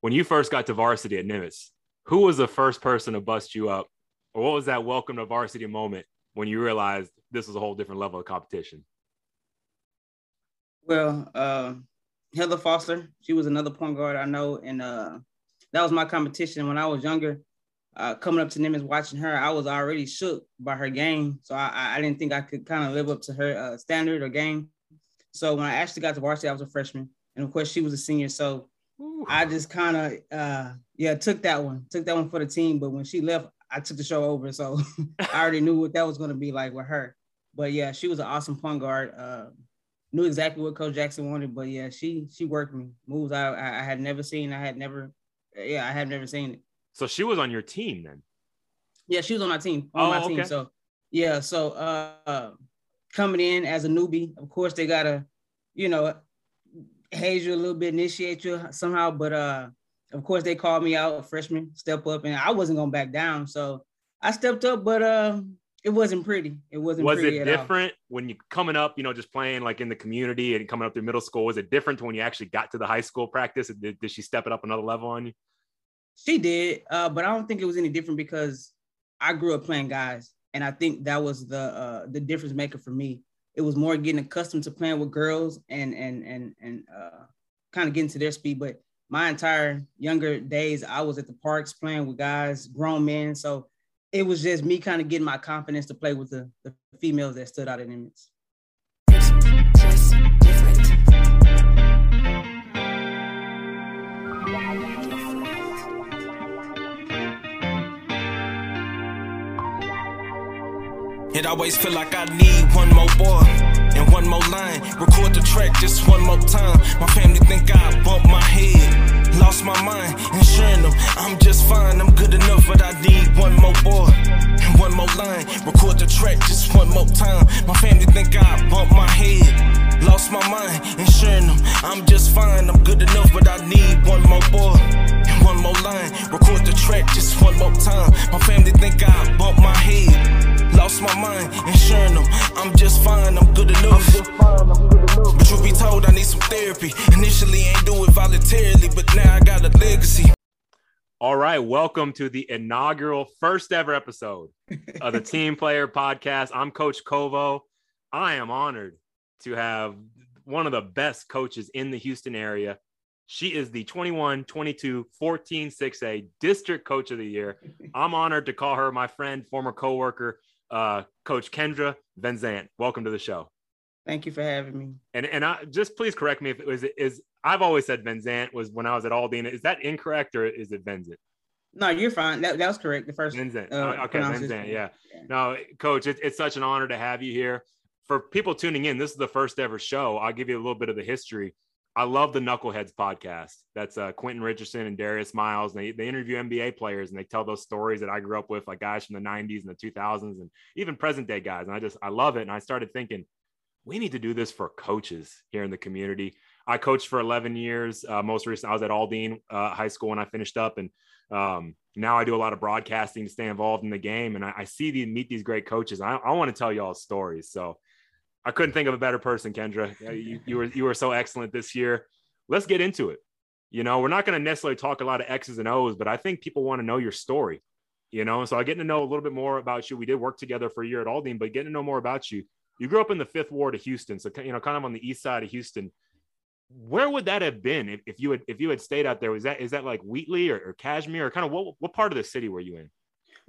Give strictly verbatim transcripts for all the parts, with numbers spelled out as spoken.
when you first got to varsity at Nimitz, who was the first person to bust you up? Or what was that welcome to varsity moment when you realized this was a whole different level of competition? Well, uh, Heather Foster, she was another point guard I know. And uh, that was my competition when I was younger. Uh, coming up to Nimitz, watching her, I was already shook by her game. So I, I didn't think I could kind of live up to her uh, standard or game. So when I actually got to varsity, I was a freshman. And of course, she was a senior. So Ooh. I just kind of, uh, yeah, took that one, took that one for the team. But when she left, I took the show over. So I already knew what that was going to be like with her. But yeah, she was an awesome point guard. Uh, knew exactly what Coach Jackson wanted. But yeah, she she worked me. Moves I, I had never seen. I had never, yeah, I had never seen it. So she was on your team then? Yeah, she was on my team. On oh, my team. Okay. So yeah, so uh, uh, coming in as a newbie, of course they gotta, you know, haze you a little bit, initiate you somehow. But uh, of course they called me out, freshman, step up, and I wasn't gonna back down. So I stepped up, but uh, it wasn't pretty. It wasn't. Was pretty it at different all. When you coming up? You know, just playing like in the community and coming up through middle school. Was it different to when you actually got to the high school practice? Did, did she step it up another level on you? She did, uh, but I don't think it was any different because I grew up playing guys, and I think that was the uh, the difference maker for me. It was more getting accustomed to playing with girls and and and and uh, kind of getting to their speed. But my entire younger days, I was at the parks playing with guys, grown men. So it was just me kind of getting my confidence to play with the, the females that stood out in Nimitz. It always feel like I need one more bar and one more line. Record the track just one more time. My family think I bumped my head, lost my mind, ensuring them I'm just fine. I'm good enough, but I need one more bar and one more line. Record the track just one more time. My family think I bumped my head, lost my mind, ensuring them I'm just fine. I'm good enough, but I need one more bar and one more line. Record the track just one more time. My family think I bumped my head. Lost my mind, ensuring them I'm just fine, I'm good enough. But you be told I need some therapy. Initially, I ain't do it voluntarily, but now I got a legacy. All right, welcome to the inaugural first ever episode of the Team Player Podcast. I'm Coach Kovo. I am honored to have one of the best coaches in the Houston area. She is the twenty-one, twenty-two, fourteen, six A District Coach of the Year. I'm honored to call her my friend, former coworker. Uh, Coach Kendra Venzant, welcome to the show. Thank you for having me. And and I just please correct me if it was is I've always said Venzant was when I was at Aldine. Is that incorrect or is it Venzant? No, you're fine. That, that was correct. The first Venzant. Uh, okay, Venzant. Yeah. yeah. No, Coach, it, it's such an honor to have you here. For people tuning in, this is the first ever show. I'll give you a little bit of the history. I love the Knuckleheads podcast. That's uh, Quentin Richardson and Darius Miles. And they, they interview N B A players and they tell those stories that I grew up with, like guys from the nineties and the two thousands and even present day guys. And I just, I love it. And I started thinking, we need to do this for coaches here in the community. I coached for eleven years. Uh, most recently, I was at Aldine uh, High School when I finished up. And um, now I do a lot of broadcasting to stay involved in the game. And I, I see these, meet these great coaches. I, I want to tell y'all stories. So I couldn't think of a better person, Kendra. You, you were you were so excellent this year. Let's get into it. You know, we're not going to necessarily talk a lot of X's and O's, but I think people want to know your story. You know, so I get to know a little bit more about you. We did work together for a year at Aldine, but getting to know more about you. You grew up in the Fifth Ward of Houston, so you know, kind of on the east side of Houston. Where would that have been if, if you had if you had stayed out there? Was that is that like Wheatley or, or Kashmir or kind of what what part of the city were you in?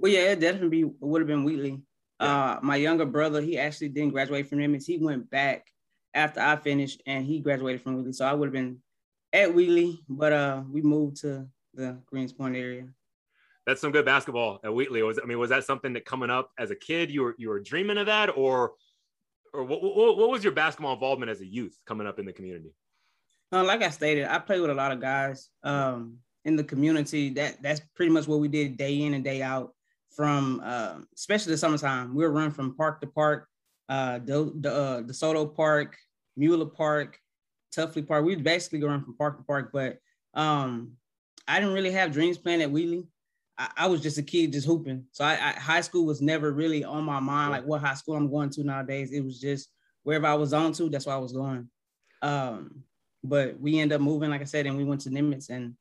Well, yeah, it definitely would have been Wheatley. Uh, my younger brother, he actually didn't graduate from Nimitz. He went back after I finished and he graduated from Wheatley. So I would have been at Wheatley, but uh, we moved to the Greenspoint area. That's some good basketball at Wheatley. Was I mean, was that something that coming up as a kid, you were you were dreaming of that? Or or what, what, what was your basketball involvement as a youth coming up in the community? Uh, like I stated, I played with a lot of guys um, in the community. That That's pretty much what we did day in and day out. From uh, especially the summertime, we'll run from park to park, uh, the the uh, DeSoto Park, Mueller Park, Tuffley Park. We basically going from park to park, but um, I didn't really have dreams playing at Wheatley. I, I was just a kid just hooping. So I, I high school was never really on my mind, like what high school I'm going to nowadays. It was just wherever I was on to, that's where I was going. Um, but we ended up moving, like I said, and we went to Nimitz, and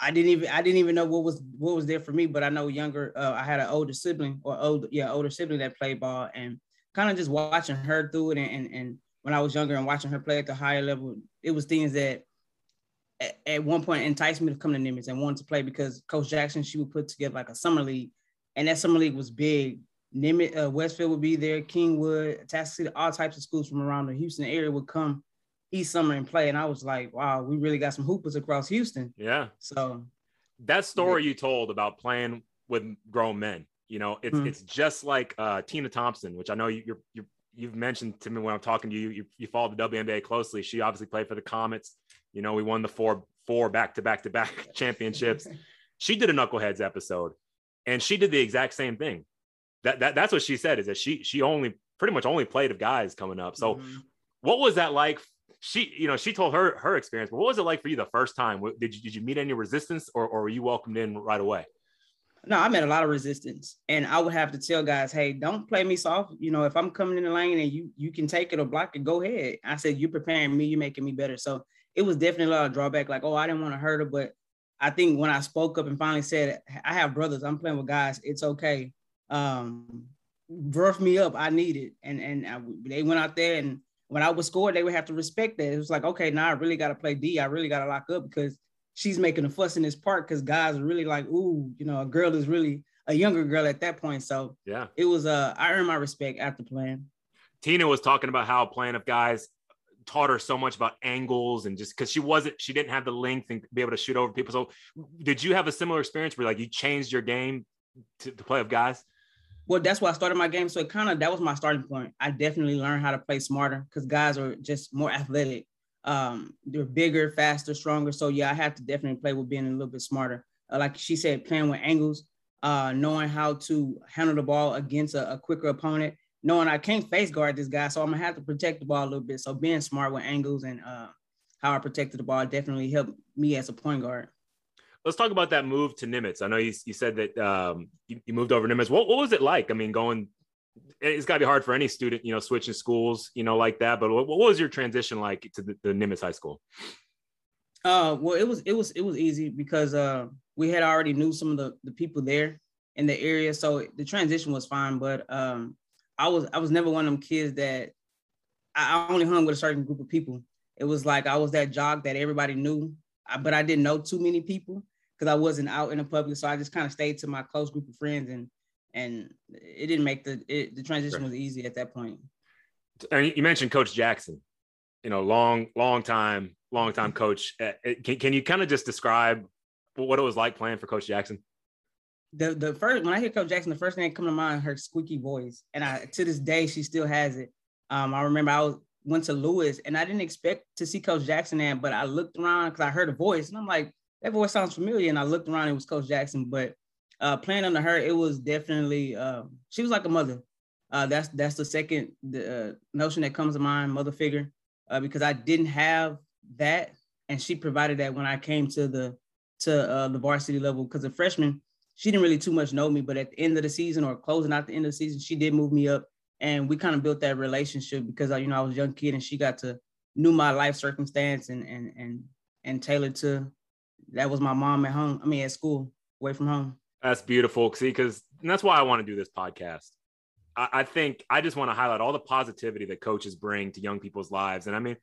I didn't even I didn't even know what was what was there for me, but I know younger. Uh, I had an older sibling or older yeah older sibling that played ball, and kind of just watching her through it, and, and and when I was younger and watching her play at the higher level, it was things that at, at one point enticed me to come to Nimitz and wanted to play, because Coach Jackson, she would put together like a summer league, and that summer league was big. Nimitz, uh, Westfield would be there, Kingwood, Tascosa, all types of schools from around the Houston area would come each summer and play. And I was like, wow, we really got some hoopers across Houston. Yeah. So that story yeah. you told about playing with grown men, you know, it's, mm-hmm. it's just like uh, Tina Thompson, which I know you, you're, you're, you've mentioned to me when I'm talking to you, you, you follow the W N B A closely. She obviously played for the Comets. You know, we won the four, four back to back to back championships. She did a Knuckleheads episode, and she did the exact same thing. That, that that's what she said, is that she, she only pretty much only played of guys coming up. So mm-hmm. what was that like? She, you know, she told her, her experience, but what was it like for you the first time? Did you, did you meet any resistance, or, or were you welcomed in right away? No, I met a lot of resistance, and I would have to tell guys, hey, don't play me soft. You know, if I'm coming in the lane and you, you can take it or block it, go ahead. I said, you're preparing me, you're making me better. So it was definitely a lot of drawback. Like, oh, I didn't want to hurt her. But I think when I spoke up and finally said, I have brothers, I'm playing with guys, it's okay. Um, rough me up, I need it. And, and I, they went out there, and when I would score, they would have to respect that. It was like, okay, now I really got to play D. I really got to lock up, because she's making a fuss in this park, because guys are really like, ooh, you know, a girl is really a younger girl at that point. So yeah, it was, uh, I earned my respect after playing. Tina was talking about how playing of guys taught her so much about angles, and just because she wasn't, she didn't have the length and be able to shoot over people. So did you have a similar experience where like you changed your game to, to play of guys? Well, that's why I started my game. So it kind of, that was my starting point. I definitely learned how to play smarter, because guys are just more athletic. Um, they're bigger, faster, stronger. So yeah, I had to definitely play with being a little bit smarter. Uh, like she said, playing with angles, uh, knowing how to handle the ball against a, a quicker opponent, knowing I can't face guard this guy, so I'm gonna have to protect the ball a little bit. So being smart with angles and uh, how I protected the ball definitely helped me as a point guard. Let's talk about that move to Nimitz. I know you, you said that um, you, you moved over to Nimitz. What, what was it like? I mean, going, it's got to be hard for any student, you know, switching schools, you know, like that. But what, what was your transition like to the, the Nimitz High School? Uh, well, it was it was it was easy, because uh, we had already knew some of the, the people there in the area, so the transition was fine. But um, I was I was never one of them kids that I only hung with a certain group of people. It was like I was that jock that everybody knew, but I didn't know too many people, because I wasn't out in the public, so I just kind of stayed to my close group of friends, and and it didn't make the it, the transition sure. was easy at that point. And you mentioned Coach Jackson, you know, long long time long time coach. Can can you kind of just describe what it was like playing for Coach Jackson? The the first when I hear Coach Jackson, the first thing that comes to mind, her squeaky voice, and I to this day she still has it. Um, I remember I was went to Lewis, and I didn't expect to see Coach Jackson there, but I looked around because I heard a voice, and I'm like, that voice sounds familiar, and I looked around, it was Coach Jackson. But uh, playing under her, it was definitely, uh, she was like a mother. Uh, that's that's the second the, uh, notion that comes to mind, mother figure, uh, because I didn't have that, and she provided that when I came to the to uh, the varsity level, because the freshman, she didn't really too much know me, but at the end of the season, or closing out the end of the season, she did move me up, and we kind of built that relationship, because, you know, I was a young kid, and she got to knew my life circumstance, and and and and tailored to that was my mom at home. I mean, at school, away from home. That's beautiful. See, because that's why I want to do this podcast. I, I think I just want to highlight all the positivity that coaches bring to young people's lives. And I mean,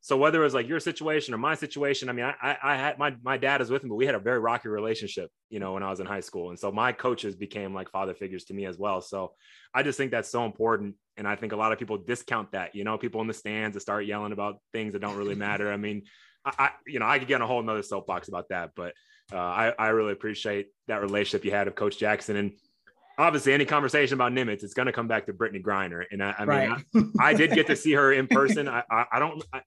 so whether it was like your situation or my situation, I mean, I, I had my, my dad is with me, but we had a very rocky relationship, you know, when I was in high school. And so my coaches became like father figures to me as well. So I just think that's so important. And I think a lot of people discount that, you know, people in the stands that start yelling about things that don't really matter. I mean, I, you know, I could get on a whole nother soapbox about that, but uh, I, I really appreciate that relationship you had with Coach Jackson. And obviously any conversation about Nimitz, it's going to come back to Brittany Griner. And I, I right. mean, I, I did get to see her in person. I, I, I don't, I,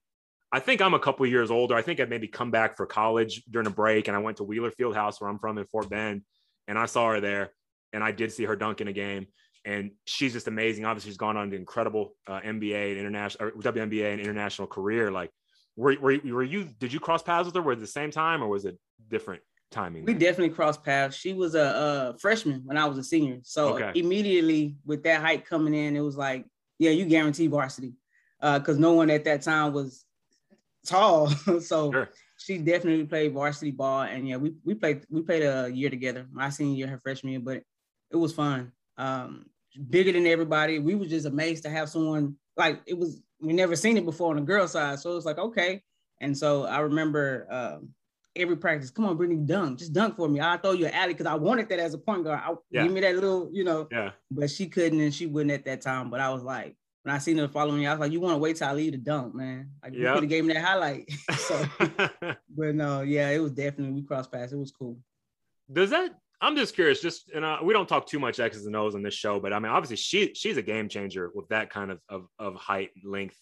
I think I'm a couple of years older. I think I maybe come back for college during a break. And I went to Wheeler Fieldhouse, where I'm from in Fort Bend. And I saw her there, and I did see her dunk in a game. And she's just amazing. Obviously she's gone on an incredible uh, N B A and international, or W N B A and international career. Like, Were, were, were you, did you cross paths with her? Were it the same time, or was it different timing? We definitely crossed paths. She was a, a freshman when I was a senior. So okay. immediately with that hype coming in, it was like, yeah, you guarantee varsity. Uh, cause no one at that time was tall. so sure. she definitely played varsity ball, and yeah, we we played we played a year together. My senior year, her freshman year, but it was fun. Um, bigger than everybody, we were just amazed to have someone like it was. We never seen it before on the girl side, so it was like okay. And so I remember um, every practice, come on, Brittany, dunk, just dunk for me. I'll throw you an alley because I wanted that as a point guard. I, yeah. Give me that little, you know. Yeah. But she couldn't and she wouldn't at that time. But I was like, when I seen her following me, I was like, you want to wait till I leave the dunk, man. Like, yep. You could have gave me that highlight. So, but no, yeah, it was definitely, we crossed paths. It was cool. Does that, I'm just curious, just, and uh, we don't talk too much X's and O's on this show, but I mean, obviously she she's a game changer with that kind of, of, of height, length.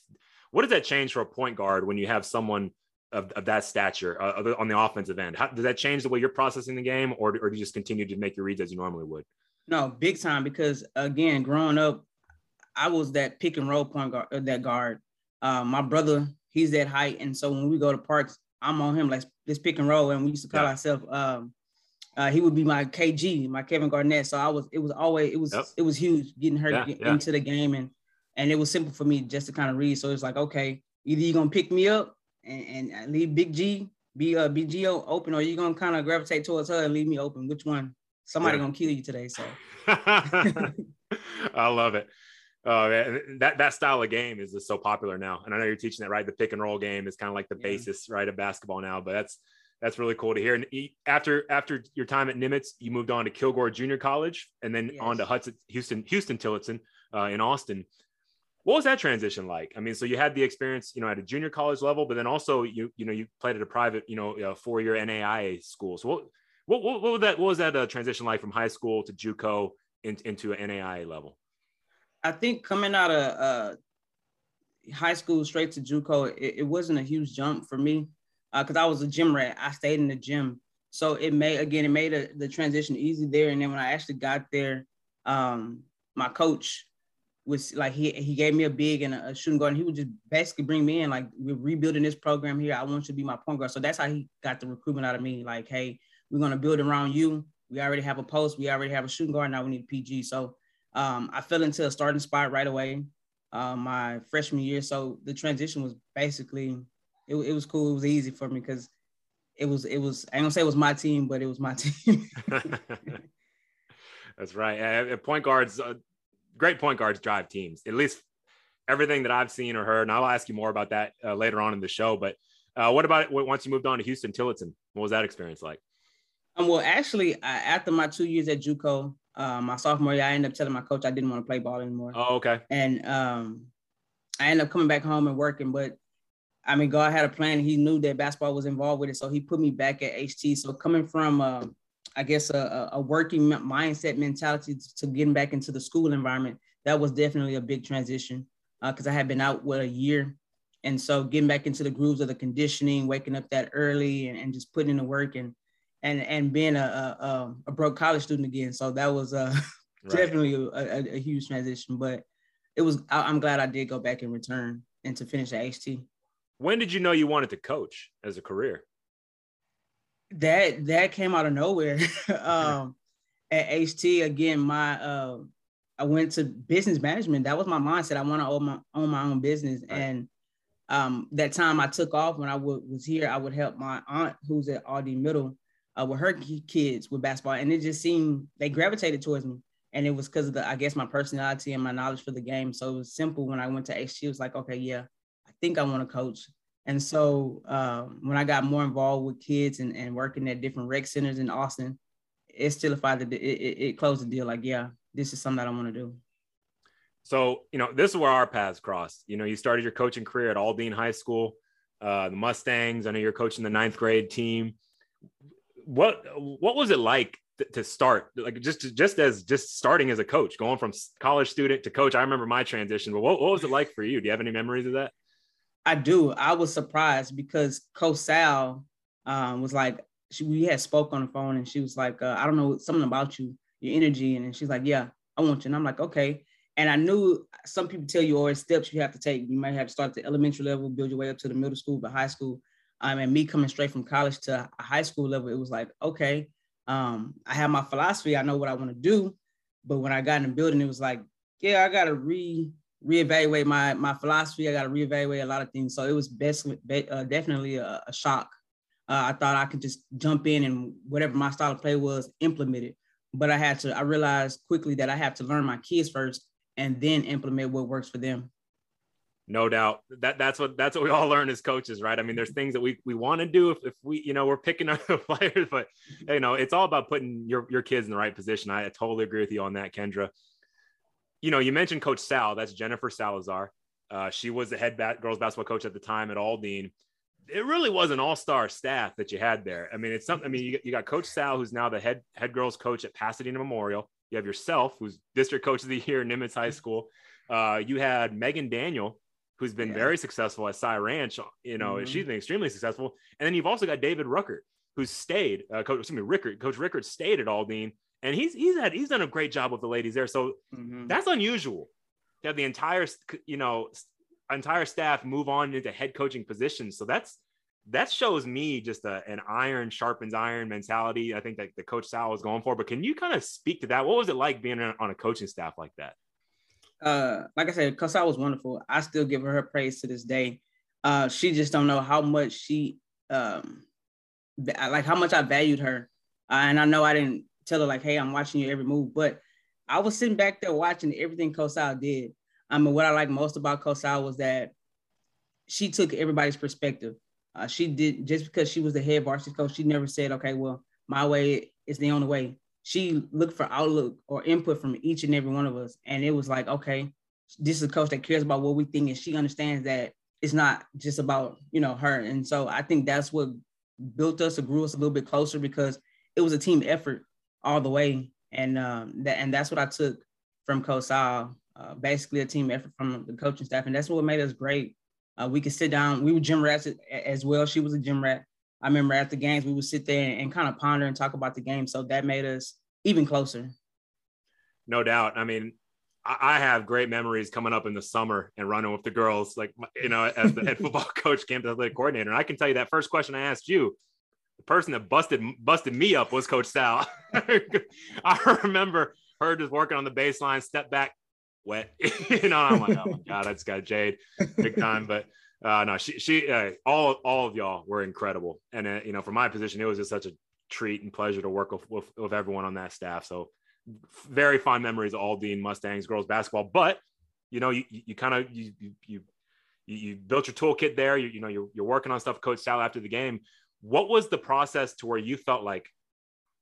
What does that change for a point guard when you have someone of, of that stature uh, on the offensive end? How, does that change the way you're processing the game or, or do you just continue to make your reads as you normally would? No, big time, because again, growing up, I was that pick and roll point guard, that guard. Uh, my brother, he's that height. And so when we go to parks, I'm on him, like this pick and roll. And we used to call yeah. ourselves, um, uh, he would be my K G, my Kevin Garnett. So I was, it was always, it was, yep. it was huge getting her yeah, get yeah. into the game. And, and it was simple for me just to kind of read. So it's like, okay, either you're going to pick me up and, and leave Big G, be uh, B G O open, or you're going to kind of gravitate towards her and leave me open. Which one? Somebody yeah. going to kill you today. So I love it. Oh, man. That that style of game is just so popular now. And I know you're teaching that, right? The pick and roll game is kind of like the yeah. basis, right, of basketball now. But that's that's really cool to hear. And after after your time at Nimitz, you moved on to Kilgore Junior College and then yes. on to Hudson, Houston, Huston-Tillotson uh, in Austin. What was that transition like? I mean, so you had the experience, you know, at a junior college level, but then also, you you know, you played at a private, you know, uh, four-year N A I A school. So what what what, what, was that, what was that uh, transition like from high school to JUCO in, into an N A I A level? I think coming out of uh, high school straight to JUCO, it, it wasn't a huge jump for me because uh, I was a gym rat. I stayed in the gym. So it made, again, it made a, the transition easy there. And then when I actually got there, um, my coach was like, he he gave me a big and a, a shooting guard. And he would just basically bring me in, like, we're rebuilding this program here. I want you to be my point guard. So that's how he got the recruitment out of me. Like, hey, we're going to build around you. We already have a post. We already have a shooting guard. Now we need a P G. So Um, I fell into a starting spot right away uh, my freshman year. So the transition was basically, it, it was cool. It was easy for me because it was, it was, I don't say it was my team, but it was my team. That's right. Uh, point guards, uh, great point guards drive teams, at least everything that I've seen or heard. And I'll ask you more about that uh, later on in the show. But uh, what about once you moved on to Huston-Tillotson? What was that experience like? Um, well, actually, I, after my two years at JUCO, Uh, my sophomore year, I ended up telling my coach I didn't want to play ball anymore. Oh, okay. And um, I ended up coming back home and working. But, I mean, God had a plan. He knew that basketball was involved with it, so he put me back at H T. So coming from, uh, I guess, a, a working mindset mentality to getting back into the school environment, that was definitely a big transition because uh, I had been out, what, a year. And so getting back into the grooves of the conditioning, waking up that early and, and just putting in the work and And and being a, a a broke college student again, so that was uh, right. definitely a, a, a huge transition. But it was I, I'm glad I did go back and return and to finish at H T. When did you know you wanted to coach as a career? That that came out of nowhere. um, at H T again, my uh, I went to business management. That was my mindset. I want to own my own my own business right. and. Um, that time I took off when I w- was here. I would help my aunt who's at Aldine Middle. Uh, with her kids with basketball, and it just seemed they gravitated towards me, and it was because of the I guess my personality and my knowledge for the game. So it was simple when I went to H T. It was like, okay, yeah, I think I want to coach. And so um, when I got more involved with kids and, and working at different rec centers in Austin, it solidified that it, it, it closed the deal. Like, yeah, this is something that I want to do. So you know, this is where our paths crossed. You know, you started your coaching career at Aldine High School, uh, the Mustangs. I know you're coaching the ninth grade team. What what was it like th- to start like just just as just starting as a coach, going from college student to coach? I remember my transition, but what, what was it like for you? Do you have any memories of that? I do. I was surprised because Coach Sal um, was like, she, we had spoke on the phone and she was like, uh, I don't know, something about you, your energy. And she's like, yeah, I want you. And I'm like, okay. And I knew some people tell you, or oh, steps you have to take. You might have to start at the elementary level, build your way up to the middle school, but high school. Um, and me coming straight from college to a high school level, it was like, okay, um, I have my philosophy. I know what I want to do. But when I got in the building, it was like, yeah, I got to re reevaluate my my philosophy. I got to reevaluate a lot of things. So it was best, uh, definitely a, a shock Uh, I thought I could just jump in and whatever my style of play was, implement it. But I had to, I realized quickly that I have to learn my kids first and then implement what works for them. No doubt. That that's what, that's what we all learn as coaches, right? I mean, there's things that we, we want to do if, if we, you know, we're picking up the players, but you know, it's all about putting your, your kids in the right position. I, I totally agree with you on that, Kendra. You know, you mentioned Coach Sal, that's Jennifer Salazar. Uh, she was the head bat, girls basketball coach at the time at Aldine. It really was an all-star staff that you had there. I mean, it's something, I mean, you, you got Coach Sal, who's now the head head girls coach at Pasadena Memorial. You have yourself, who's district coach of the year in Nimitz High School. Uh, you had Megan Daniel, who's been yeah. very successful at Cy Ranch, you know, mm-hmm. and she's been extremely successful. And then you've also got David Ruckert, who's stayed, uh, coach, excuse me, Rickert, Coach Rickert stayed at Aldine, and he's, he's had, he's done a great job with the ladies there. So mm-hmm. that's unusual to have the entire, you know, entire staff move on into head coaching positions. So that's, that shows me just a, an iron sharpens iron mentality. I think that the Coach Sal was going for, but can you kind of speak to that? What was it like being on a coaching staff like that? Uh, like I said, Coach Sal was wonderful. I still give her her praise to this day. Uh, she just don't know how much she, um, like how much I valued her. Uh, and I know I didn't tell her like, hey, I'm watching your every move, but I was sitting back there watching everything Coach Sal did. I mean, what I liked most about Coach Sal was that she took everybody's perspective. Uh, she did, just because she was the head varsity coach, she never said, okay, well, my way is the only way. She looked for outlook or input from each and every one of us. And it was like, okay, this is a coach that cares about what we think. And she understands that it's not just about, you know, her. And so I think that's what built us or grew us a little bit closer, because it was a team effort all the way. And, um, that, and that's what I took from Coach Sal. Uh, basically a team effort from the coaching staff. And that's what made us great. Uh, we could sit down. We were gym rats as well. She was a gym rat. I remember after games, we would sit there and, and kind of ponder and talk about the game. So that made us even closer. No doubt. I mean, I, I have great memories coming up in the summer and running with the girls, like, you know, as the head football coach, campus athletic coordinator. And I can tell you that first question I asked you, the person that busted, busted me up was Coach Sal. I remember her just working on the baseline, step back, wet, you know, I'm like, oh my God, that's got Jade big time. But uh, no, she, she, uh, all, all of y'all were incredible. And, uh, you know, from my position, it was just such a treat and pleasure to work with, with, with everyone on that staff. So very fond memories of Aldine Mustangs, girls basketball. But, you know, you, you kind of, you, you, you, you built your toolkit there. You, you know, you're, you're working on stuff with Coach Sal after the game. What was the process to where you felt like,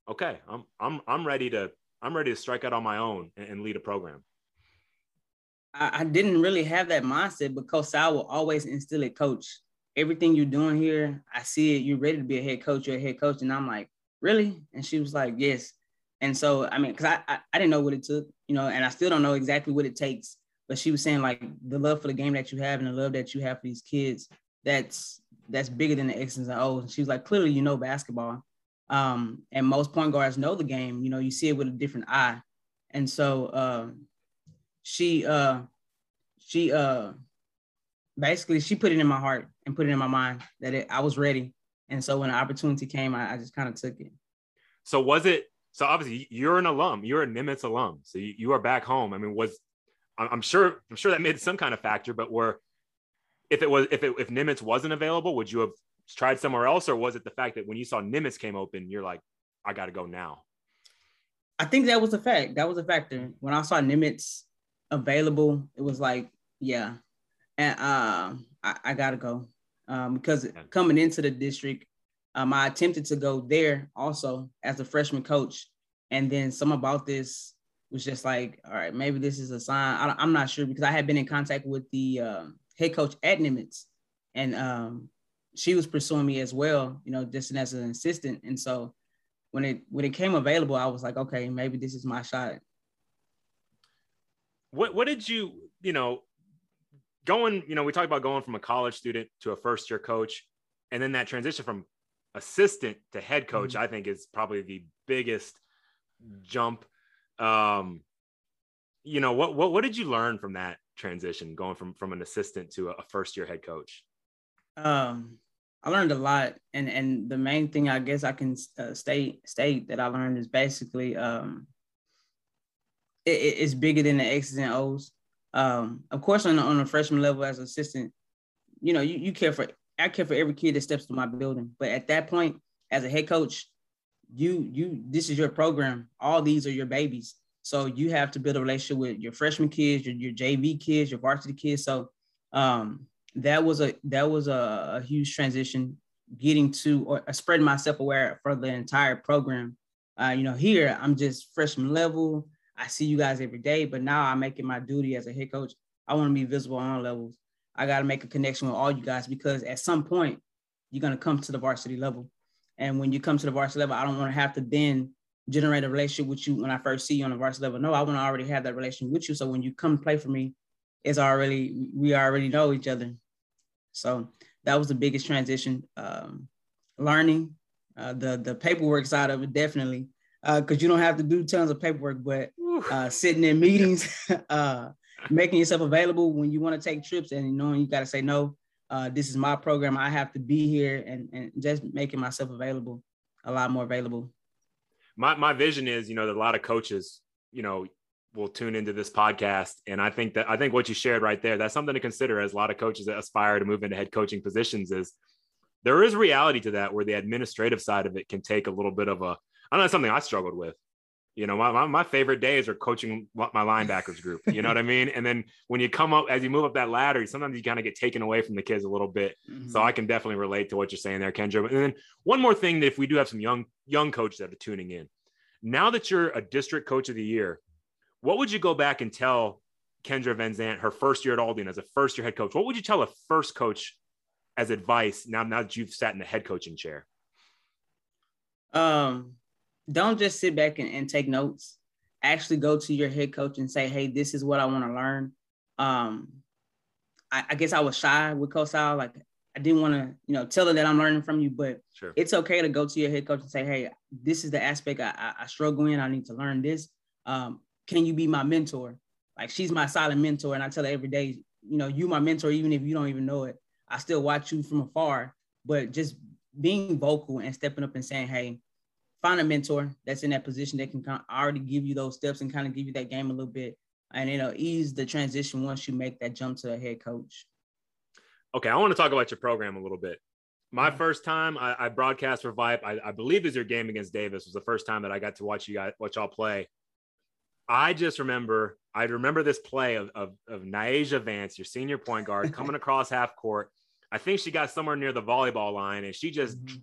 okay, I'm, I'm, I'm ready to, I'm ready to strike out on my own and, and lead a program? I didn't really have that mindset, but Coach Sal will always instill it, coach, everything you're doing here, I see it, you're ready to be a head coach, you're a head coach. And I'm like, really? And she was like, yes. And so, I mean, because I, I, I didn't know what it took, you know, and I still don't know exactly what it takes, but she was saying like the love for the game that you have and the love that you have for these kids, that's that's bigger than the X's and O's. And she was like, clearly, you know, basketball. Um, and most point guards know the game, you know, you see it with a different eye. And so, um, She, uh, she, uh, basically she put it in my heart and put it in my mind that it, I was ready. And so when the opportunity came, I, I just kind of took it. So was it, so obviously you're an alum, you're a Nimitz alum. So you, you are back home. I mean, was, I'm sure, I'm sure that made some kind of factor, but were, if it was, if it, if Nimitz wasn't available, would you have tried somewhere else? Or was it the fact that when you saw Nimitz came open, you're like, I got to go now? I think that was a fact. That was a factor. When I saw Nimitz available, it was like, yeah, and uh, I, I gotta go, um, because coming into the district, um, I attempted to go there also as a freshman coach, and then some about this was just like, all right, maybe this is a sign. I, I'm not sure, because I had been in contact with the uh, head coach at Nimitz, and um, she was pursuing me as well, you know, just as an assistant. And so when it when it came available, I was like, okay, maybe this is my shot. What what did you, you know, going, you know, we talked about going from a college student to a first year coach, and then that transition from assistant to head coach, mm-hmm. I think is probably the biggest jump. Um, you know, what, what, what did you learn from that transition going from, from an assistant to a first year head coach? Um, I learned a lot. And, and the main thing I guess I can uh, state, state that I learned is basically, um, it's bigger than the X's and O's. Um, of course, on, on a freshman level as an assistant, you know, you, you care for I care for every kid that steps to my building. But at that point, as a head coach, you you this is your program. All these are your babies. So you have to build a relationship with your freshman kids, your, your J V kids, your varsity kids. So um, that was a that was a, a huge transition, getting to or uh, spreading myself aware for the entire program. Uh, you know, here I'm just freshman level. I see you guys every day, but now I make it my duty as a head coach. I want to be visible on all levels. I got to make a connection with all you guys, because at some point you're going to come to the varsity level. And when you come to the varsity level, I don't want to have to then generate a relationship with you when I first see you on the varsity level. No, I want to already have that relationship with you. So when you come play for me, it's already, we already know each other. So that was the biggest transition. Um, learning uh, the, the paperwork side of it, definitely. Uh, cause you don't have to do tons of paperwork, but uh, sitting in meetings, uh, making yourself available when you want to take trips and knowing you got to say, no, uh, this is my program. I have to be here, and, and just making myself available, a lot more available. My my vision is, you know, that a lot of coaches, you know, will tune into this podcast. And I think that, I think what you shared right there, that's something to consider as a lot of coaches that aspire to move into head coaching positions, is there is reality to that, where the administrative side of it can take a little bit of a, I know something I struggled with. You know, my, my favorite days are coaching my linebackers group. You know what I mean? And then when you come up, as you move up that ladder, sometimes you kind of get taken away from the kids a little bit. Mm-hmm. So I can definitely relate to what you're saying there, Kendra. And then one more thing, that if we do have some young, young coaches that are tuning in, now that you're a district coach of the year, what would you go back and tell Kendra Venzant, her first year at Aldine as a first year head coach? What would you tell a first coach as advice now, now that you've sat in the head coaching chair? Um, Don't just sit back and, and take notes. Actually go to your head coach and say, hey, this is what I want to learn. Um, I, I guess I was shy with Coach Sal. Like, I didn't want to, you know, tell her that I'm learning from you, but sure, it's okay to go to your head coach and say, hey, this is the aspect I, I, I struggle in. I need to learn this. Um, can you be my mentor? Like, she's my silent mentor. And I tell her every day, you know, you my mentor, even if you don't even know it. I still watch you from afar, but just being vocal and stepping up and saying, hey, find a mentor that's in that position that can kind of already give you those steps and kind of give you that game a little bit, and it'll ease the transition once you make that jump to a head coach. Okay, I want to talk about your program a little bit. My yeah. first time I, I broadcast for Vibe, I, I believe is your game against Davis, was the first time that I got to watch you guys, watch y'all play. I just remember, I remember this play of of, of Naeja Vance, your senior point guard, coming across half court. I think she got somewhere near the volleyball line, and she just mm-hmm.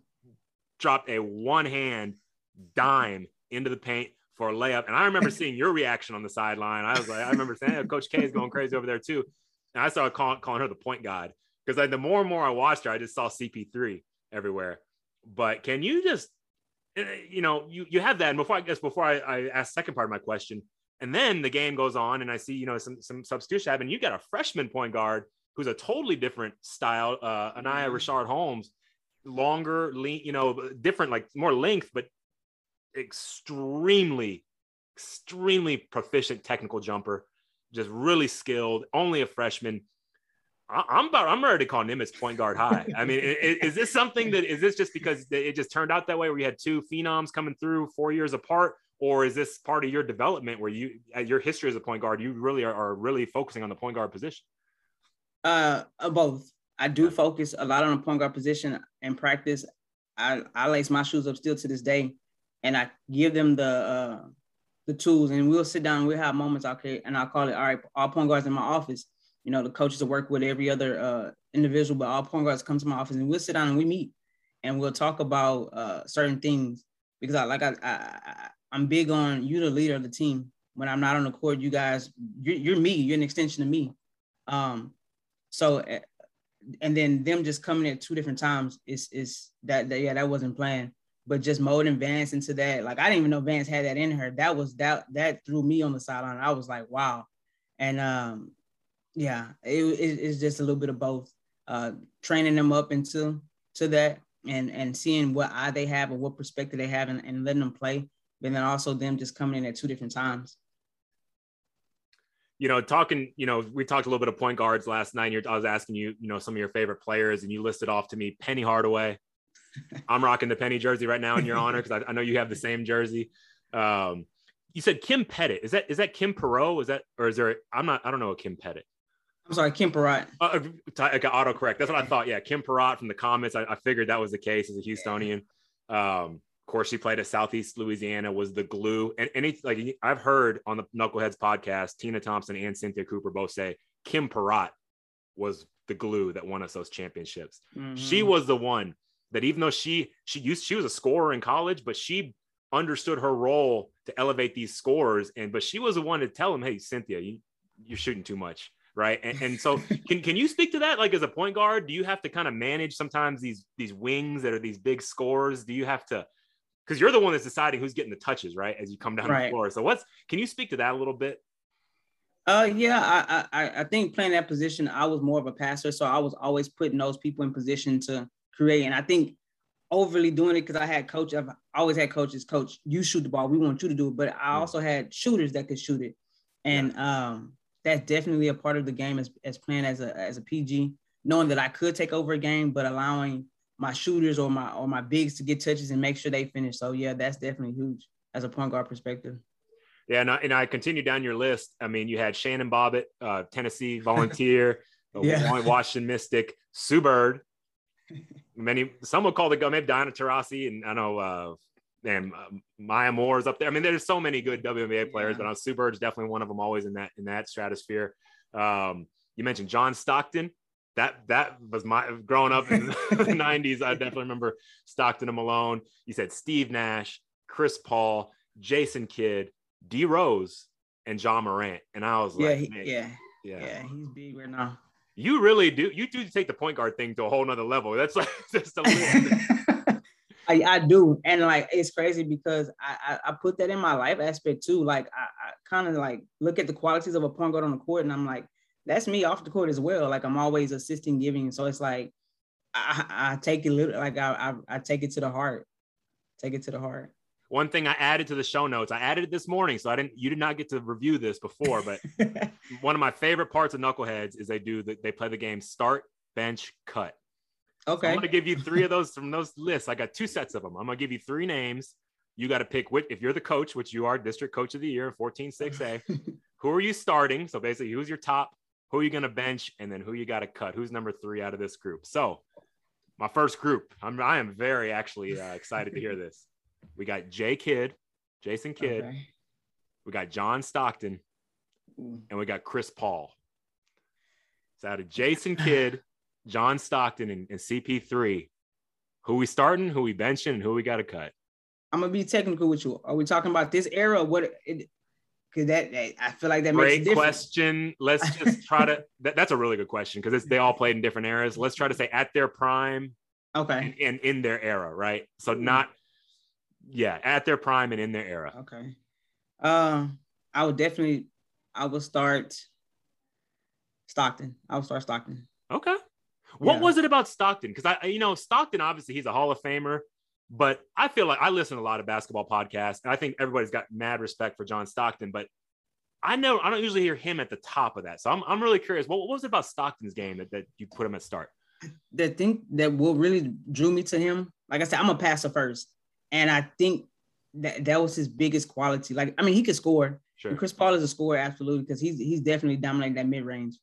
dropped a one hand dime into the paint for a layup. And I remember seeing your reaction on the sideline. I was like, I remember saying, hey, Coach K is going crazy over there too. And I started calling, calling her the point god, because like the more and more I watched her, I just saw C P three everywhere. But can you just, you know, you, you have that. And before I guess, before I, I ask the second part of my question, and then the game goes on and I see, you know, some, some substitution happen. You got a freshman point guard who's a totally different style, uh, Anaya mm-hmm. Richard Holmes, longer, lean, you know, different, like more length, but extremely, extremely proficient technical jumper, just really skilled, only a freshman. I, I'm about, I'm ready to call Nimitz point guard high. I mean, is, is this something that, is this just because it just turned out that way, where you had two phenoms coming through four years apart, or is this part of your development where you, your history as a point guard, you really are, are really focusing on the point guard position? Uh, both. I do focus a lot on the point guard position in practice. I, I lace my shoes up still to this day. And I give them the uh, the tools, and we'll sit down and we'll have moments, okay, and I'll call it, all right, all point guards in my office. You know, the coaches that work with every other uh, individual, but all point guards come to my office, and we'll sit down and we meet, and we'll talk about uh, certain things, because I like I, I I'm big on, you the leader of the team. When I'm not on the court, you guys, you're, you're me, you're an extension of me. Um, so, and then them just coming at two different times is is that, that yeah that wasn't planned. But just molding Vance into that, like I didn't even know Vance had that in her. That was that that threw me on the sideline. I was like, wow, and um, yeah, it, it, it's just a little bit of both, uh, training them up into to that, and and seeing what eye they have and what perspective they have, and, and letting them play, but then also them just coming in at two different times. You know, talking, you know, we talked a little bit of point guards last night. You're, I was asking you, you know, some of your favorite players, and you listed off to me Penny Hardaway. I'm rocking the Penny jersey right now in your honor, because I, I know you have the same jersey. Um, you said Kim Pettit. Is that is that Kim Perrot? Is that, or is there? I'm not. I don't know a Kim Pettit. I'm sorry, Kim Perrot. Uh, I got autocorrect. That's what I thought. Yeah, Kim Perrot from the comments. I, I figured that was the case as a Houstonian. Um, of course, she played at Southeast Louisiana, was the glue. And any like I've heard on the Knuckleheads podcast, Tina Thompson and Cynthia Cooper both say Kim Perrot was the glue that won us those championships. Mm-hmm. She was the one that, even though she she used she was a scorer in college, but she understood her role to elevate these scorers. And but she was the one to tell them, hey, Cynthia, you, you're shooting too much. Right. And, and so can, can you speak to that? Like, as a point guard, do you have to kind of manage sometimes these, these wings that are these big scorers? Do you have to, cause you're the one that's deciding who's getting the touches, right, as you come down right. the floor. So what's, can you speak to that a little bit? Uh, yeah, I, I, I think playing that position, I was more of a passer. So I was always putting those people in position to create. And I think overly doing it, cause I had coach, I've always had coaches, coach, you shoot the ball, we want you to do it. But I also had shooters that could shoot it. And, yeah. um, that's definitely a part of the game as, as playing as a as a P G, knowing that I could take over a game, but allowing my shooters or my or my bigs to get touches and make sure they finish. So yeah, that's definitely huge as a point guard perspective. Yeah, and I, and I continue down your list. I mean, you had Shannon Bobbitt, uh, Tennessee Volunteer, yeah. Washington Mystic, Sue Bird. Many some would call the go. Maybe Diana Taurasi, and I know uh, and uh, Maya Moore's up there. I mean, there's so many good W N B A players, yeah. but I know Sue Bird's definitely one of them, always in that, in that stratosphere. Um, you mentioned John Stockton. That, that was my growing up in the nineties. I definitely remember Stockton and Malone. You said Steve Nash, Chris Paul, Jason Kidd, D Rose, and Ja Morant. And I was yeah, like, he, yeah, yeah, yeah, he's big right now. You really do. You do take the point guard thing to a whole nother level. That's like just a little I, I do. And like, it's crazy because I, I, I put that in my life aspect too. Like I, I kind of like look at the qualities of a point guard on the court, and I'm like, that's me off the court as well. Like, I'm always assisting, giving. So it's like, I, I take it little, like I, I, I take it to the heart, take it to the heart. One thing I added to the show notes, I added it this morning, so I didn't, you did not get to review this before, but one of my favorite parts of Knuckleheads is they do the, they play the game start, bench, cut. Okay. So I'm going to give you three of those from those lists. I got two sets of them. I'm going to give you three names. You got to pick which, if you're the coach, which you are, district coach of the year, fourteen six A, who are you starting? So basically, who's your top, who are you going to bench, and then who you got to cut? Who's number three out of this group? So my first group, I'm, I am very actually uh, excited to hear this. We got Jay Kidd, Jason Kidd. Okay. We got John Stockton, and we got Chris Paul. So out of Jason Kidd, John Stockton, and, and C P three, who we starting, who we benching, and who we got to cut? I'm gonna be technical with you. Are we talking about this era? What? Because that, that I feel like that Great makes a difference. Great question. Let's just try to. That, that's a really good question because they all played in different eras. Let's try to say at their prime. Okay. And, and in their era, right? So not. Yeah, at their prime and in their era. Okay. Um, I would definitely. I would start. Stockton. I would start Stockton. Okay. What yeah. was it about Stockton? Because I, you know, Stockton, obviously he's a Hall of Famer, but I feel like I listen to a lot of basketball podcasts, and I think everybody's got mad respect for John Stockton, but I know I don't usually hear him at the top of that. So I'm, I'm really curious. What, what was it about Stockton's game that, that you put him at start? The thing that what really drew me to him, like I said, I'm a passer first. And I think that that was his biggest quality. Like, I mean, he could score. Sure. Chris Paul is a scorer, absolutely, because he's, he's definitely dominating that mid-range.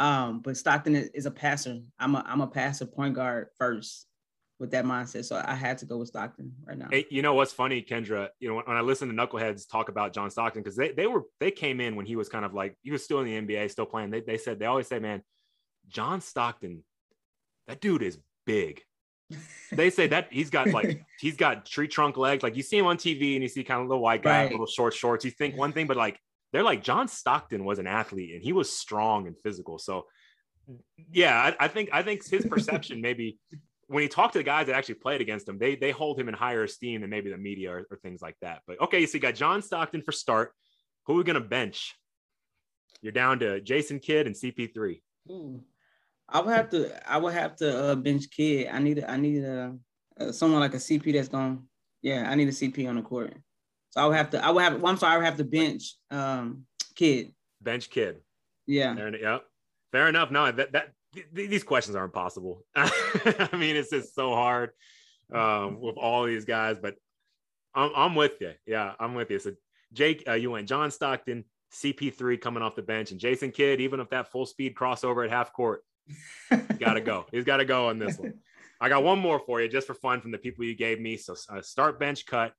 Um, but Stockton is a passer. I'm a I'm a passer point guard first with that mindset. So I had to go with Stockton right now. Hey, you know what's funny, Kendra? You know, when, when I listen to Knuckleheads talk about John Stockton, because they they were they came in when he was kind of like he was still in the N B A, still playing. They they said they always say, man, John Stockton, that dude is big. They say that he's got like he's got tree trunk legs. Like, you see him on T V and you see kind of a little white guy, right. little short shorts. You think one thing, but like. They're like, John Stockton was an athlete and he was strong and physical. So yeah, I, I think, I think his perception, maybe when he talked to the guys that actually played against him, they, they hold him in higher esteem than maybe the media or, or things like that. But okay. So you got John Stockton for start. Who are we going to bench? You're down to Jason Kidd and C P three. Ooh, I would have to, I would have to uh, bench Kidd. I need, I need a, uh, someone like a C P that's gone. Yeah. I need a C P on the court. So I would have to, I would have, well, I'm sorry, I would have to bench um, Kid. Bench Kid. Yeah. Fair, yeah. Fair enough. No, that, that th- these questions are impossible. I mean, it's just so hard um, with all these guys, but I'm, I'm with you. Yeah, I'm with you. So Jake, uh, you went John Stockton, C P three coming off the bench, and Jason Kidd, even if that full speed crossover at half court, got to go. He's got to go on this one. I got one more for you just for fun from the people you gave me. So uh, start, bench, cut.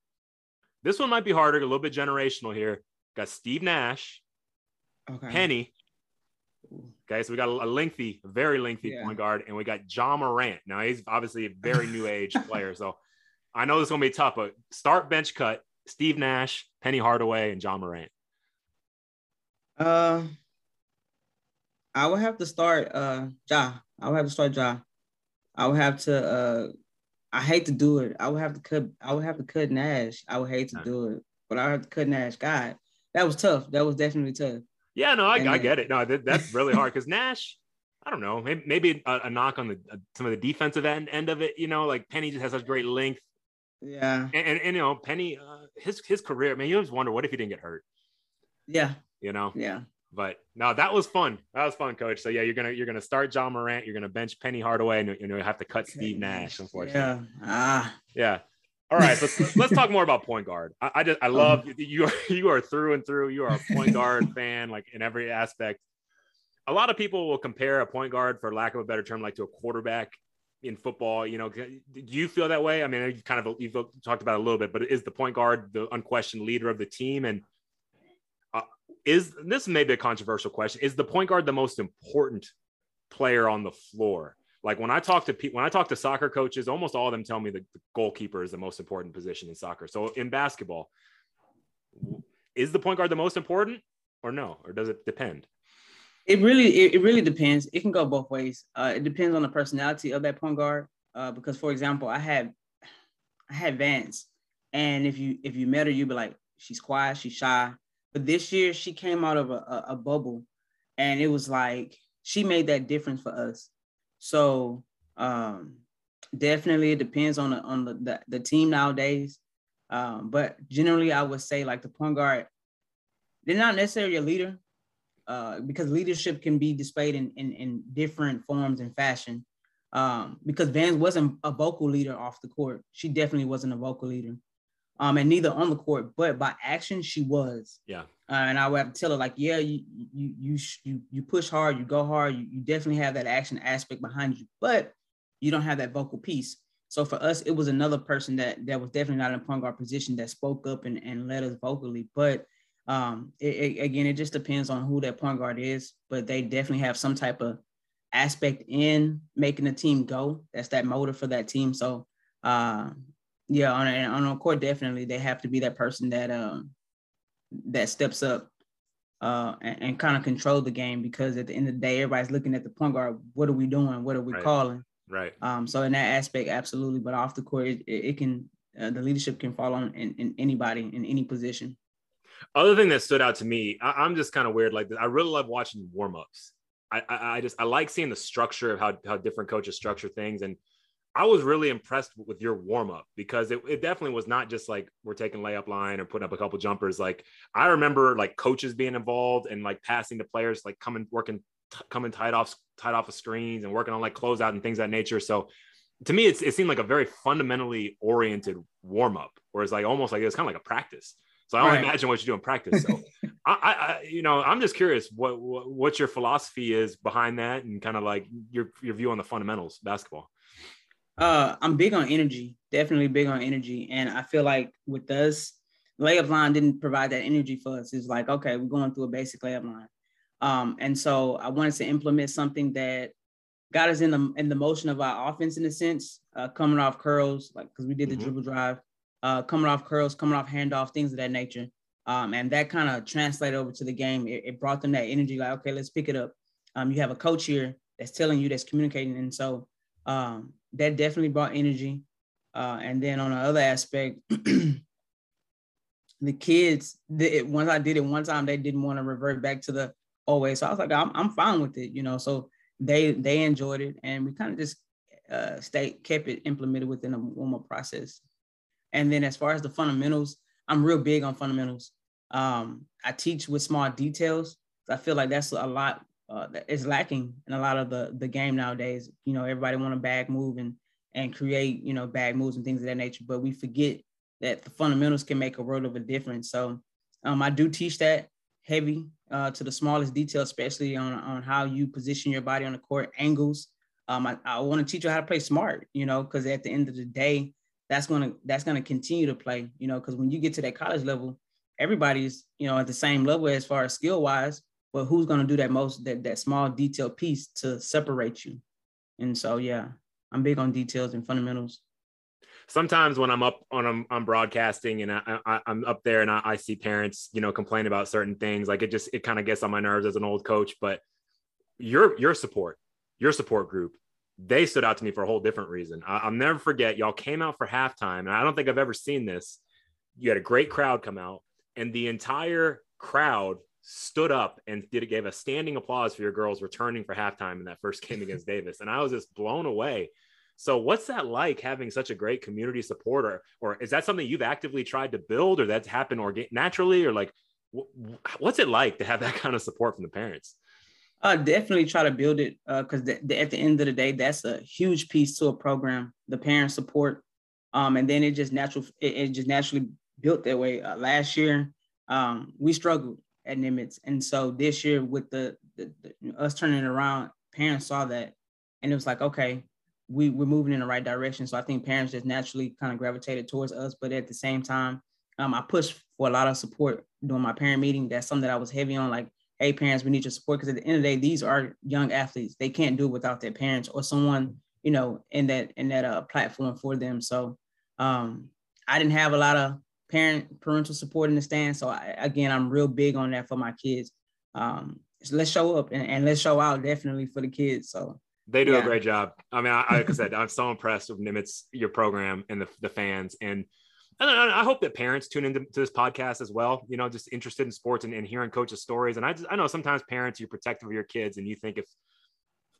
This one might be harder, a little bit generational here. Got Steve Nash, okay. Penny. Okay, so we got a lengthy, very lengthy yeah. point guard, and we got Ja Morant. Now, he's obviously a very new age player, so I know this is going to be tough, but start, bench, cut, Steve Nash, Penny Hardaway, and Ja Morant. Uh, I would have to start uh, Ja. I would have to start Ja. I would have to uh, – I hate to do it. I would have to cut – I would have to cut Nash. I would hate to do it, but I would have to cut Nash. God, that was tough. That was definitely tough. Yeah, no, I, I get it. No, that, that's really hard because Nash, I don't know, maybe, maybe a, a knock on the uh, some of the defensive end end of it. You know, like Penny just has such great length. Yeah, and and, and you know, Penny, uh, his his career. Man, you always wonder what if he didn't get hurt. Yeah, you know. Yeah, but no, that was fun. That was fun, Coach. So yeah, you're gonna you're gonna start Ja Morant. You're gonna bench Penny Hardaway, and, and you have to cut okay. Steve Nash, unfortunately. Yeah. Ah. Yeah. All right, so let's, let's talk more about point guard. I, I just I love you. Are, you are through and through. You are a point guard fan, like in every aspect. A lot of people will compare a point guard, for lack of a better term, like to a quarterback in football. You know, do you feel that way? I mean, you kind of you've talked about it a little bit, but is the point guard the unquestioned leader of the team? And uh, is this may be a controversial question? Is the point guard the most important player on the floor? Like when I talk to people, when I talk to soccer coaches, almost all of them tell me the goalkeeper is the most important position in soccer. So in basketball, is the point guard the most important, or no, or does it depend? It really, it, it really depends. It can go both ways. Uh, it depends on the personality of that point guard. Uh, because for example, I had, I had Vance, and if you if you met her, you'd be like, she's quiet, she's shy. But this year, she came out of a, a, a bubble, and it was like she made that difference for us. So um, definitely it depends on the, on the, the, the team nowadays. Um, but generally I would say like the point guard, they're not necessarily a leader uh, because leadership can be displayed in, in, in different forms and fashion um, because Vance wasn't a vocal leader off the court. She definitely wasn't a vocal leader um, and neither on the court, but by action she was. Yeah. Uh, and I would have to tell her like, yeah, you you you you push hard, you go hard, you, you definitely have that action aspect behind you, but you don't have that vocal piece. So for us, it was another person that that was definitely not in a point guard position that spoke up and, and led us vocally. But um, it, it, again, it just depends on who that point guard is, but they definitely have some type of aspect in making the team go. That's that motor for that team. So uh, yeah, on a, on a court, definitely they have to be that person that um, that steps up uh, and, and kind of control the game, because at the end of the day, everybody's looking at the point guard. What are we doing? What are we right. calling? Right. Um, so in that aspect, absolutely. But off the court, it, it can, uh, the leadership can fall on in, in anybody in any position. Other thing that stood out to me, I, I'm just kind of weird like this. I really love watching warmups. I, I, I just, I like seeing the structure of how, how different coaches structure things. And I was really impressed with your warm up, because it, it definitely was not just like we're taking layup line or putting up a couple jumpers. Like I remember like coaches being involved and like passing to players, like coming, working, t- coming tight off, tight off of screens and working on like closeout and things of that nature. So to me, it's, it seemed like a very fundamentally oriented warm up, whereas like almost like it was kind of like a practice. So I don't right. imagine what you do in practice. So I, I, you know, I'm just curious what, what, what your philosophy is behind that and kind of like your, your view on the fundamentals of basketball. Uh, I'm big on energy, definitely big on energy. And I feel like with us, layup line didn't provide that energy for us. It's like, okay, we're going through a basic layup line. Um, and so I wanted to implement something that got us in the in the motion of our offense in a sense, uh, coming off curls, like because we did the mm-hmm. dribble drive, uh, coming off curls, coming off handoff, things of that nature. Um, and that kind of translated over to the game. It, it brought them that energy, like, okay, let's pick it up. Um, you have a coach here that's telling you, that's communicating. And so um, that definitely brought energy. Uh, and then on the other aspect, the kids, the, it, once I did it one time, they didn't want to revert back to the old way. So I was like, I'm, I'm fine with it, you know? So they, they enjoyed it. And we kind of just uh, stayed, kept it implemented within a warm up process. And then as far as the fundamentals, I'm real big on fundamentals. Um, I teach with small details. I feel like that's a lot Uh, it's lacking in a lot of the, the game nowadays. You know, everybody want to bag move and, and create, you know, bag moves and things of that nature, but we forget that the fundamentals can make a world of a difference. So um, I do teach that heavy uh, to the smallest detail, especially on, on how you position your body on the court, angles. Um, I, I want to teach you how to play smart, you know, because at the end of the day, that's going to that's going to continue to play, you know, because when you get to that college level, everybody's, you know, at the same level as far as skill wise. But who's going to do that most, that, that small detail piece to separate you? And so, yeah, I'm big on details and fundamentals. Sometimes when I'm up on, I'm, I'm broadcasting and I, I, I'm up there and I, I see parents, you know, complain about certain things. Like it just, it kind of gets on my nerves as an old coach, but your, your support, your support group, they stood out to me for a whole different reason. I, I'll never forget. Y'all came out for halftime and I don't think I've ever seen this. You had a great crowd come out and the entire crowd stood up and did, gave a standing applause for your girls returning for halftime in that first game against Davis. And I was just blown away. So what's that like, having such a great community supporter? Or is that something you've actively tried to build, or that's happened organ- naturally? Or like, w- what's it like to have that kind of support from the parents? Uh, definitely try to build it, because uh, th- th- at the end of the day, that's a huge piece to a program, the parent support. Um, and then it just natural, it, it just naturally built that way. Uh, last year, um, we struggled at Nimitz. And so this year with the, the, the us turning it around, parents saw that. And it was like, okay, we we're moving in the right direction. So I think parents just naturally kind of gravitated towards us. But at the same time, um, I pushed for a lot of support during my parent meeting. That's something that I was heavy on, like, hey, parents, we need your support. Because at the end of the day, these are young athletes. They can't do it without their parents or someone, you know, in that in that uh, platform for them. So um, I didn't have a lot of parent parental support in the stands. So I, again, I'm real big on that for my kids. Um, so let's show up and, and let's show out definitely for the kids. So. They do yeah. a great job. I mean, I, like I said, I'm so impressed with Nimitz, your program, and the, the fans. And I, don't know, I hope that parents tune into to this podcast as well, you know, just interested in sports and, and hearing coaches' stories. And I just, I know sometimes parents, you're protective of your kids, and you think if,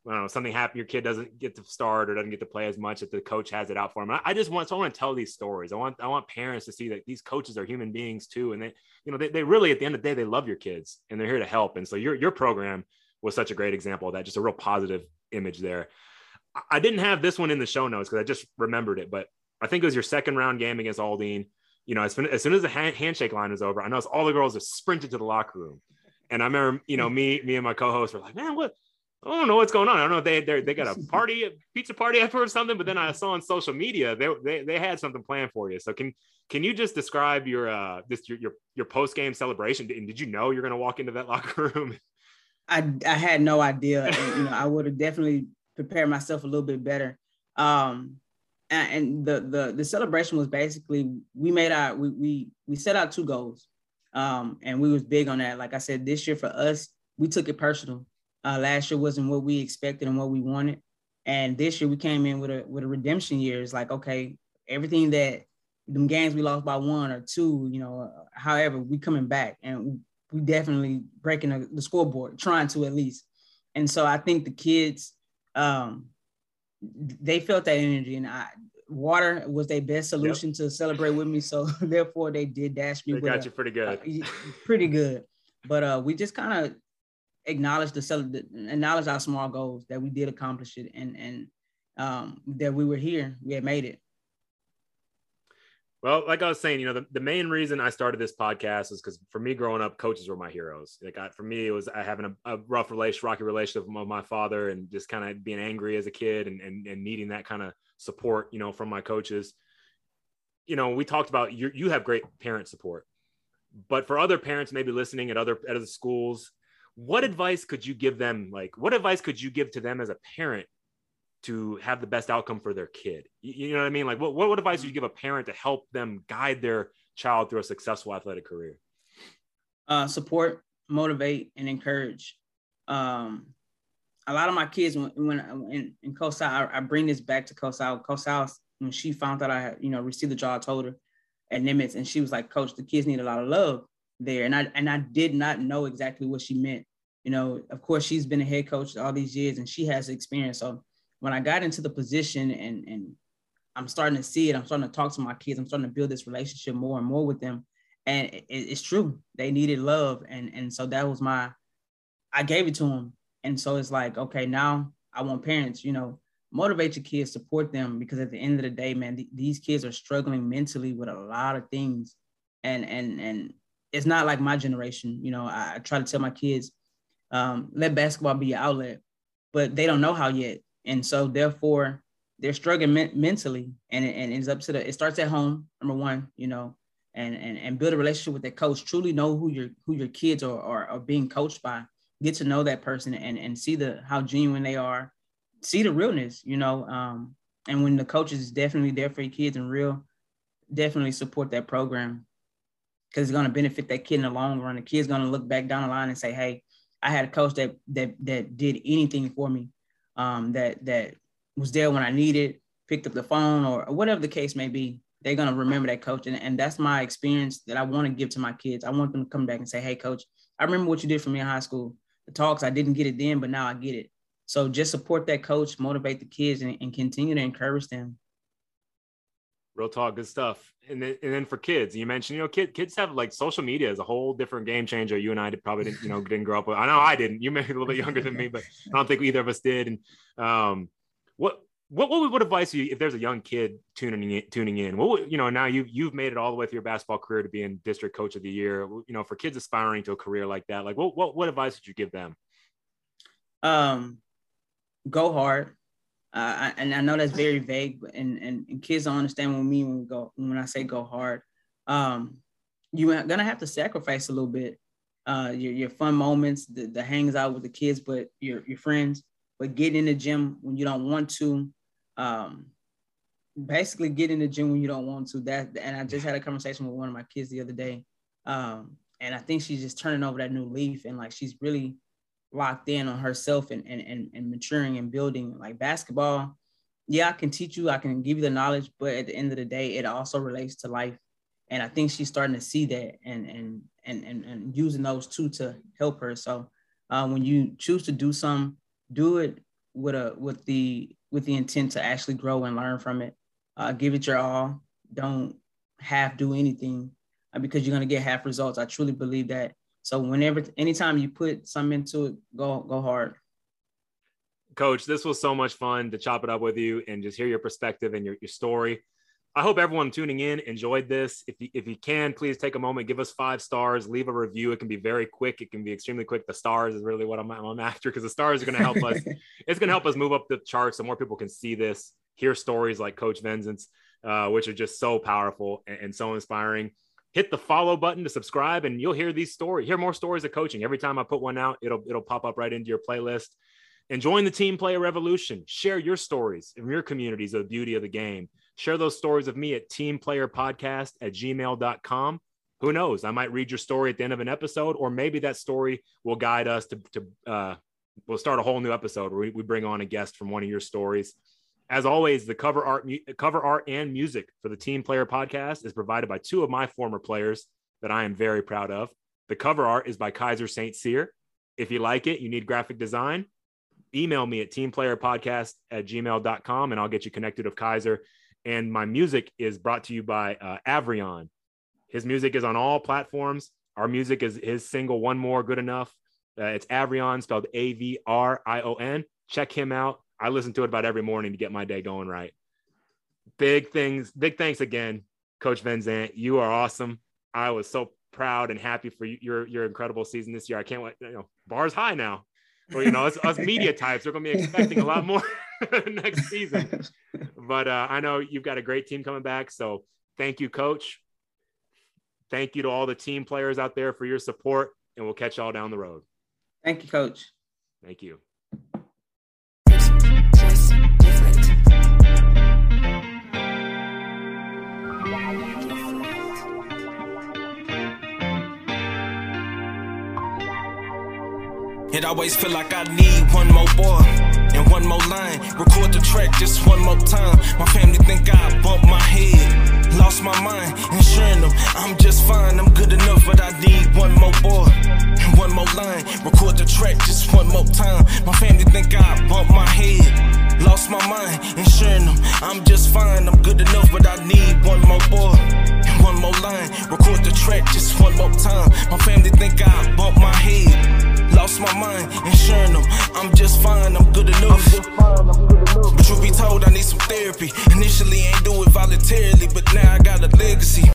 I don't know, something happened, your kid doesn't get to start or doesn't get to play as much, if the coach has it out for them. And I, I just want, so I want to tell these stories. I want, I want parents to see that these coaches are human beings too. And they, you know, they, they really, at the end of the day, they love your kids and they're here to help. And so your, your program was such a great example of that, just a real positive image there. I didn't have this one in the show notes because I just remembered it, but I think it was your second round game against Aldine. You know, as soon as, soon as the hand, handshake line was over, I noticed all the girls have sprinted to the locker room. And I remember, you know, me, me and my co-host were like, man, what? I don't know what's going on. I don't know if they, they got a party, a pizza party after or something, but then I saw on social media, they, they, they had something planned for you. So can, can you just describe your, uh, this, your, your, your post-game celebration? And did you know you're going to walk into that locker room? I, I had no idea. And, you know, I would have definitely prepared myself a little bit better. Um, and the the the celebration was basically, we made our we we we set out two goals, um, and we was big on that. Like I said, this year for us, we took it personal. Uh, last year wasn't what we expected and what we wanted, and this year we came in with a with a redemption year. It's like, okay, everything that them games we lost by one or two, you know, however, we coming back and. We, We definitely breaking the scoreboard, trying to at least. And so I think the kids, um, they felt that energy, and I, water was their best solution yep. to celebrate with me. So therefore they did dash me. They with got a, you pretty good. A, pretty good. But uh, we just kind of acknowledged the acknowledged our small goals, that we did accomplish it, and and um, that we were here, we had made it. Well, like I was saying, you know, the, the main reason I started this podcast is because for me growing up, coaches were my heroes. Like I, for me, it was I having a, a rough relation, rocky relationship with my father, and just kind of being angry as a kid and, and, and needing that kind of support, you know, from my coaches. You know, we talked about you, you have great parent support, but for other parents maybe listening at other, at other schools, what advice could you give them? Like, what advice could you give to them as a parent to have the best outcome for their kid? You, you know what I mean? Like what, what, what advice would you give a parent to help them guide their child through a successful athletic career? Uh, support, motivate, and encourage. Um, a lot of my kids, when, when in, in Coach Sal, I, I bring this back to Coach Sal. Coach Sal, when she found out I had, you know, received the job, I told her at Nimitz, and she was like, Coach, the kids need a lot of love there. And I, and I did not know exactly what she meant. You know, of course she's been a head coach all these years and she has experience. So when I got into the position and, and I'm starting to see it, I'm starting to talk to my kids, I'm starting to build this relationship more and more with them. And it, it's true, they needed love. And, and so that was my, I gave it to them. And so it's like, okay, now I want parents, you know, motivate your kids, support them, because at the end of the day, man, th- these kids are struggling mentally with a lot of things. And, and, and it's not like my generation. You know, I, I try to tell my kids, um, let basketball be your outlet, but they don't know how yet. And so therefore they're struggling men- mentally and, and it's up to the, it starts at home. Number one, you know, and, and, and build a relationship with that coach, truly know who your, who your kids are, are, are being coached by, get to know that person and, and see the, how genuine they are, see the realness, you know? Um, and when the coach is definitely there for your kids and real, definitely support that program because it's going to benefit that kid in the long run. The kid's going to look back down the line and say, hey, I had a coach that, that, that did anything for me. Um, that, that was there when I needed, picked up the phone or whatever the case may be. They're going to remember that coach. And, and that's my experience that I want to give to my kids. I want them to come back and say, hey, coach, I remember what you did for me in high school. The talks, I didn't get it then, but now I get it. So just support that coach, motivate the kids, and, and continue to encourage them. Real talk, good stuff. And then, and then for kids, you mentioned, you know, kid, kids have like social media is a whole different game changer. You and I did, probably didn't, you know, didn't grow up with. I know I didn't. You may be a little bit younger than me, but I don't think either of us did. And um, what what what what advice you, if there's a young kid tuning in, tuning in? What would, you know, now you you've made it all the way through your basketball career to being district coach of the year. You know, for kids aspiring to a career like that, like what what what advice would you give them? Um, go hard. Uh, and I know that's very vague, but, and, and, and kids don't understand what I mean when we go, when I say go hard. Um, you're going to have to sacrifice a little bit, uh, your, your fun moments, the, the hangs out with the kids, but your, your friends, but get in the gym when you don't want to, um, basically get in the gym when you don't want to. That, and I just had a conversation with one of my kids the other day. Um, and I think she's just turning over that new leaf and like, she's really locked in on herself and, and, and, and maturing and building. Like basketball, yeah, I can teach you, I can give you the knowledge, but at the end of the day, it also relates to life. And I think she's starting to see that and and and and, and using those two to help her. So uh, when you choose to do something, do it with a with the with the intent to actually grow and learn from it. Uh, give it your all. Don't half do anything because you're gonna get half results. I truly believe that. So whenever, anytime you put something into it, go, go hard. Coach, this was so much fun to chop it up with you and just hear your perspective and your, your story. I hope everyone tuning in enjoyed this. If you, if you can, please take a moment, give us five stars, leave a review. It can be very quick. It can be extremely quick. The stars is really what I'm, I'm after because the stars are going to help us. It's going to help us move up the charts so more people can see this, hear stories like Coach Venzant's, uh, which are just so powerful and, and so inspiring. Hit the follow button to subscribe and you'll hear these stories, hear more stories of coaching. Every time I put one out, it'll, it'll pop up right into your playlist and join the Team Player Revolution. Share your stories in your communities of the beauty of the game. Share those stories of me at teamplayerpodcast at gmail dot com. Who knows? I might read your story at the end of an episode, or maybe that story will guide us to, to uh, we'll start a whole new episode where we, we bring on a guest from one of your stories. As always, the cover art, cover art and music for the Team Player Podcast is provided by two of my former players that I am very proud of. The cover art is by Kaiser Saint Cyr. If you like it, you need graphic design, email me at teamplayerpodcast at gmail dot com and I'll get you connected with Kaiser. And my music is brought to you by uh, Avrion. His music is on all platforms. Our music is his single, One More Good Enough. Uh, it's Avrion, spelled A V R I O N. Check him out. I listen to it about every morning to get my day going right. Big things, big thanks again, Coach Venzant. You are awesome. I was so proud and happy for you, your your incredible season this year. I can't wait. You know, bar's high now. Well, you know, us, us media types are going to be expecting a lot more next season. But uh, I know you've got a great team coming back. So thank you, Coach. Thank you to all the team players out there for your support, and we'll catch y'all down the road. Thank you, Coach. Thank you. It always feel like I need one more bar and one more line. Record the track just one more time. My family think I bumped my head, lost my mind, ensuring them I'm just fine. I'm good enough, but I need one more bar and one more line. Record the track just one more time. My family think I bumped my head, lost my mind, ensuring them I'm just fine. I'm good enough, but I need one more bar. One more line, record the track just one more time. My family think I bumped my head, lost my mind, ensuring them I'm just fine, I'm good enough. I'm fine, I'm good enough. But you be told I need some therapy. Initially, I ain't do it voluntarily, but now I got a legacy.